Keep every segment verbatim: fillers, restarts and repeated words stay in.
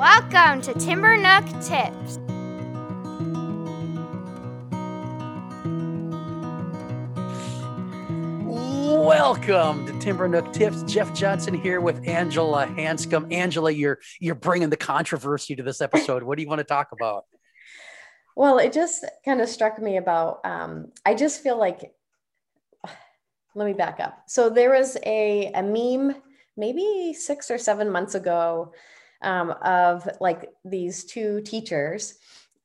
Welcome to Timber Nook Tips. Welcome to Timber Nook Tips. Jeff Johnson here with Angela Hanscom. Angela, you're you're bringing the controversy to this episode. What do you want to talk about? Well, it just kind of struck me about, um, I just feel like, let me back up. So there was a, a meme maybe six or seven months ago um, of like these two teachers,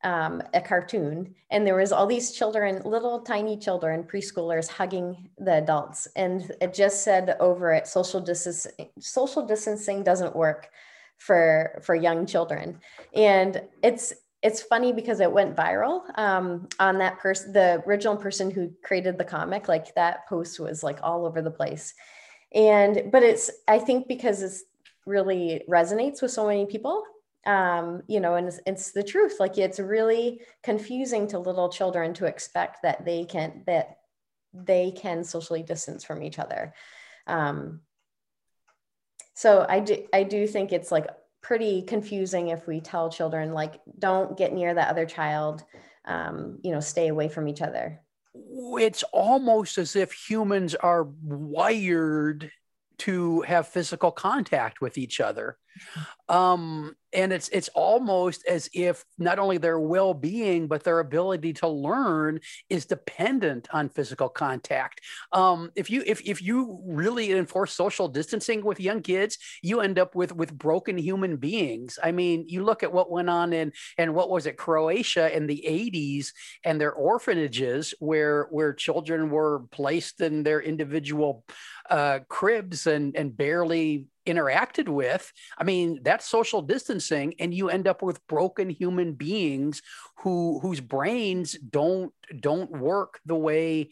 um, a cartoon, and there was all these children, little tiny children, preschoolers hugging the adults. And it just said over it, social distancing, social distancing doesn't work for, for young children. And it's, It's funny because it went viral um, on that person, the original person who created the comic, like that post was like all over the place. And, but it's, I think because it's really resonates with so many people, um, you know, and it's, it's the truth. Like it's really confusing to little children to expect that they can, that they can socially distance from each other. Um, so I do, I do think it's like pretty confusing if we tell children like, don't get near that other child, um, you know, stay away from each other. It's almost as if humans are wired to have physical contact with each other. Um, and it's, it's almost as if not only their well-being, but their ability to learn is dependent on physical contact. Um, if you, if, if you really enforce social distancing with young kids, you end up with, with broken human beings. I mean, you look at what went on in, and what was it, Croatia in the eighties and their orphanages where, where children were placed in their individual uh, cribs and, and barely interacted with. I mean, that's social distancing, and you end up with broken human beings who whose brains don't don't work the way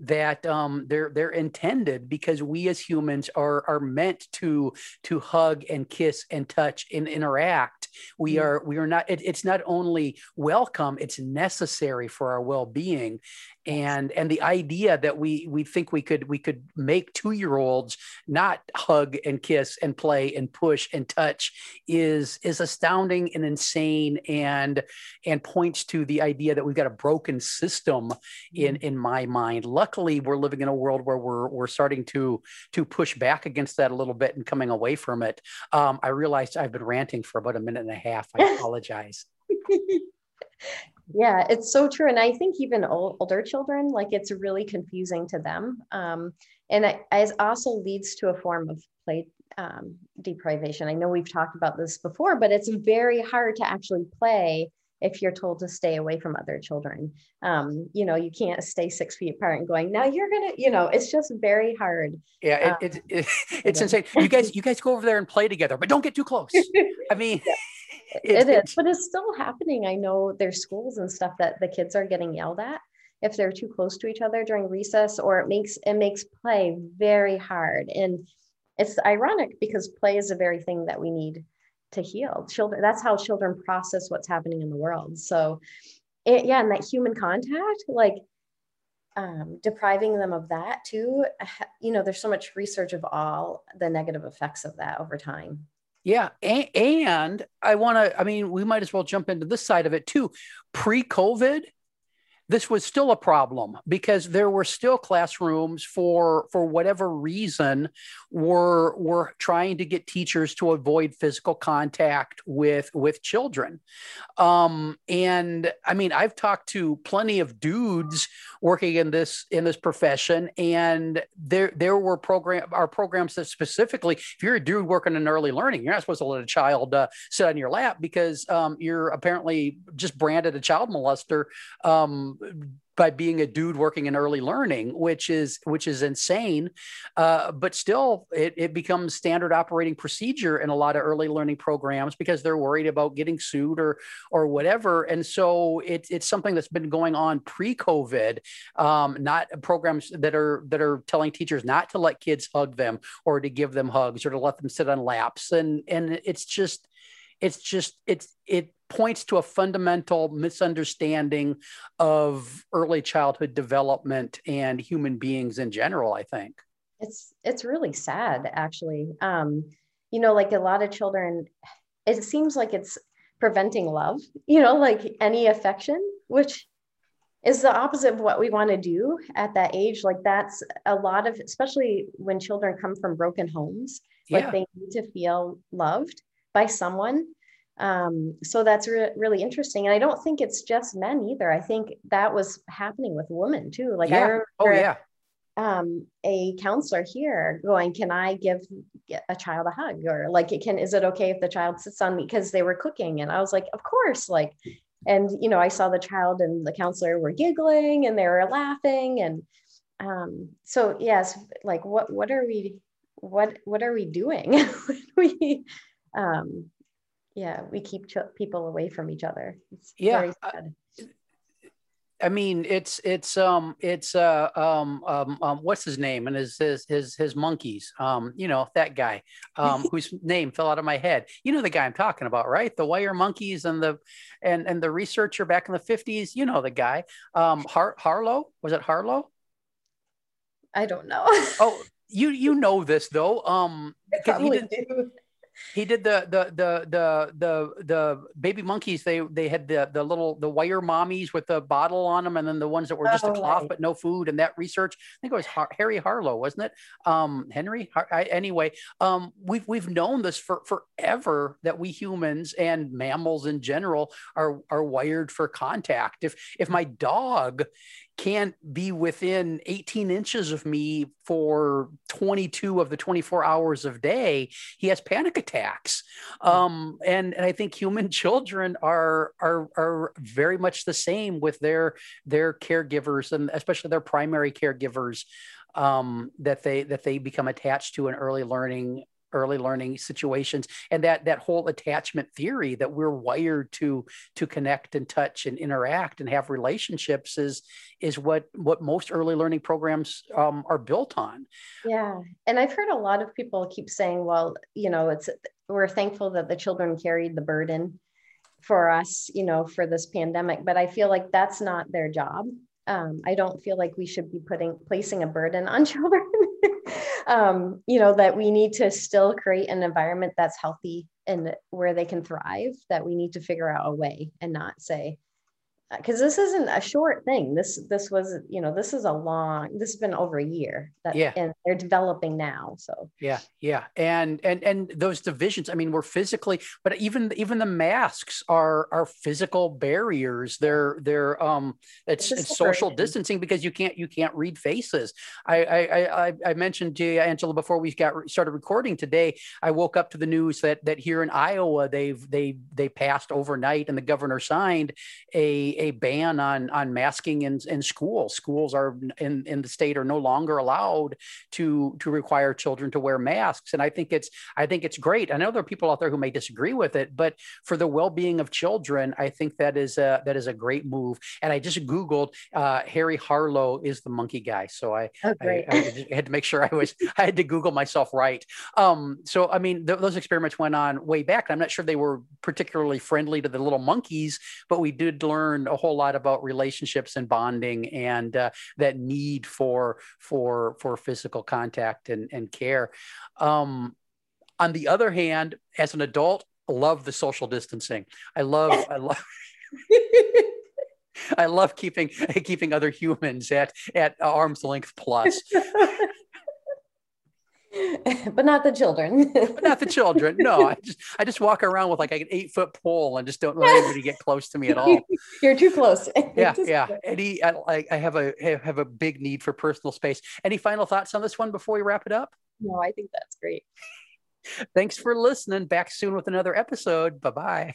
that um, they're they're intended, because we as humans are are meant to to hug and kiss and touch and interact. We are we are not. It, it's not only welcome; it's necessary for our well-being. And and the idea that we we think we could we could make two-year-olds not hug and kiss and play and push and touch is is astounding and insane, and and points to the idea that we've got a broken system in in my mind. Luckily, we're living in a world where we're we're starting to to push back against that a little bit and coming away from it. Um, I realized I've been ranting for about a minute and a half. I apologize. Yeah, it's so true. And I think even old, older children, like it's really confusing to them. Um, and it, it also leads to a form of play um, deprivation. I know we've talked about this before, but it's very hard to actually play if you're told to stay away from other children. Um, you know, you can't stay six feet apart and going, now you're going to, you know, it's just very hard. Yeah, it, um, it, it, it's insane. You guys, you guys go over there and play together, but don't get too close. I mean... Yeah. It, it is, but it's still happening. I know there's schools and stuff that the kids are getting yelled at if they're too close to each other during recess, or it makes, it makes play very hard. And it's ironic because play is the very thing that we need to heal children. That's how children process what's happening in the world. So it, yeah. And that human contact, like um, depriving them of that too, you know, there's so much research of all the negative effects of that over time. Yeah. And, and I want to, I mean, we might as well jump into this side of it too. Pre-COVID, this was still a problem because there were still classrooms for, for whatever reason, were, were trying to get teachers to avoid physical contact with, with children. Um, and I mean, I've talked to plenty of dudes working in this, in this profession, and there, there were program, our programs that specifically, if you're a dude working in early learning, you're not supposed to let a child uh, sit on your lap because um, you're apparently just branded a child molester, um, by being a dude working in early learning, which is, which is insane. Uh, but still it, it becomes standard operating procedure in a lot of early learning programs because they're worried about getting sued or, or whatever. And so it, it's something that's been going on pre-COVID, um, not programs that are, that are telling teachers not to let kids hug them or to give them hugs or to let them sit on laps. And, and it's just, it's just, it's, it, points to a fundamental misunderstanding of early childhood development and human beings in general, I think. It's, it's really sad, actually. Um, you know, like a lot of children, it seems like it's preventing love, you know, like any affection, which is the opposite of what we want to do at that age. Like that's a lot of, especially when children come from broken homes, yeah. like they need to feel loved by someone. Um, so that's re- really interesting. And I don't think it's just men either. I think that was happening with women too. Like yeah. I remember oh, yeah. um, a counselor here going, can I give a child a hug? Or like, it can, is it okay if the child sits on me? Because they were cooking. And I was like, of course, like, and, you know, I saw the child and the counselor were giggling and they were laughing. And, um, so yes, like what, what are we, what, what are we doing? we, um, Yeah, we keep ch- people away from each other. It's yeah, very sad. I, I mean, it's it's um it's uh um um, um what's his name and his his his his monkeys um you know that guy um whose name fell out of my head. You know the guy I'm talking about, right? The wire monkeys and the and and the researcher back in the fifties. You know the guy um Har- Harlow was it Harlow? I don't know. oh, you you know this though um because he didn't. Do. He did the, the, the, the, the, the baby monkeys. They, they had the, the little, the wire mommies with the bottle on them. And then the ones that were just oh, a cloth, right. but no food. And that research, I think it was Har- Harry Harlow, wasn't it? Um, Henry, Har- I, anyway, um, we've, we've known this for forever that we humans and mammals in general are, are wired for contact. If, if my dog can't be within eighteen inches of me for twenty-two of the twenty-four hours of day, he has panic attacks. Um, and, and I think human children are, are, are very much the same with their, their caregivers and especially their primary caregivers, um, that they, that they become attached to in early learning, early learning situations. And that, that whole attachment theory that we're wired to, to connect and touch and interact and have relationships is, is what, what most early learning programs um, are built on. Yeah. And I've heard a lot of people keep saying, well, you know, it's, we're thankful that the children carried the burden for us, you know, for this pandemic, but I feel like that's not their job. Um, I don't feel like we should be putting, placing a burden on children. Um, you know, that we need to still create an environment that's healthy and where they can thrive, that we need to figure out a way and not say, because this isn't a short thing. This, this was, you know, this is a long, this has been over a year that, yeah. and they're developing now. So, yeah. Yeah. And, and, and those divisions, I mean, we're physically, but even, even the masks are, are physical barriers. They're, they're, um, it's, it's, it's social distancing because you can't, you can't read faces. I, I, I, I mentioned to you, Angela, before we got re- started recording today, I woke up to the news that, that here in Iowa, they've, they, they passed overnight and the governor signed a, a ban on, on masking in, in schools. Schools are in, in the state are no longer allowed to, to require children to wear masks. And I think it's, I think it's great. I know there are people out there who may disagree with it, but for the well-being of children, I think that is a, that is a great move. And I just Googled, uh, Harry Harlow is the monkey guy. So I, oh, I, I had to make sure I was, I had to Google myself right. Um, so, I mean, th- those experiments went on way back. And I'm not sure they were particularly friendly to the little monkeys, but we did learn a whole lot about relationships and bonding and uh, that need for for for physical contact and, and care. Um, on the other hand, as an adult, I love the social distancing. I love, I love I love keeping keeping other humans at at arm's length plus. But not the children. But not the children. No, I just I just walk around with like an eight foot pole and just don't let anybody get close to me at all. You're too close. Yeah, yeah. Eddie, I, I have a I have a big need for personal space. Any final thoughts on this one before we wrap it up? No, I think that's great. Thanks for listening. Back soon with another episode. Bye bye.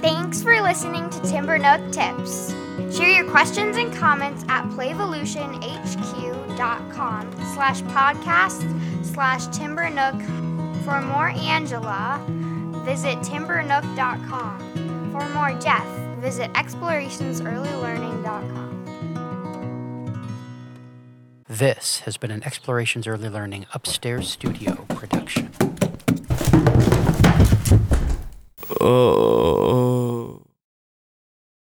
Thanks for listening to Timber Nook Tips. Share your questions and comments at playvolutionhq dot com slash podcast slash timbernook. For more Angela, visit timbernook dot com. For more Jeff, visit explorations early learning dot com. This has been an Explorations Early Learning Upstairs Studio production. Oh.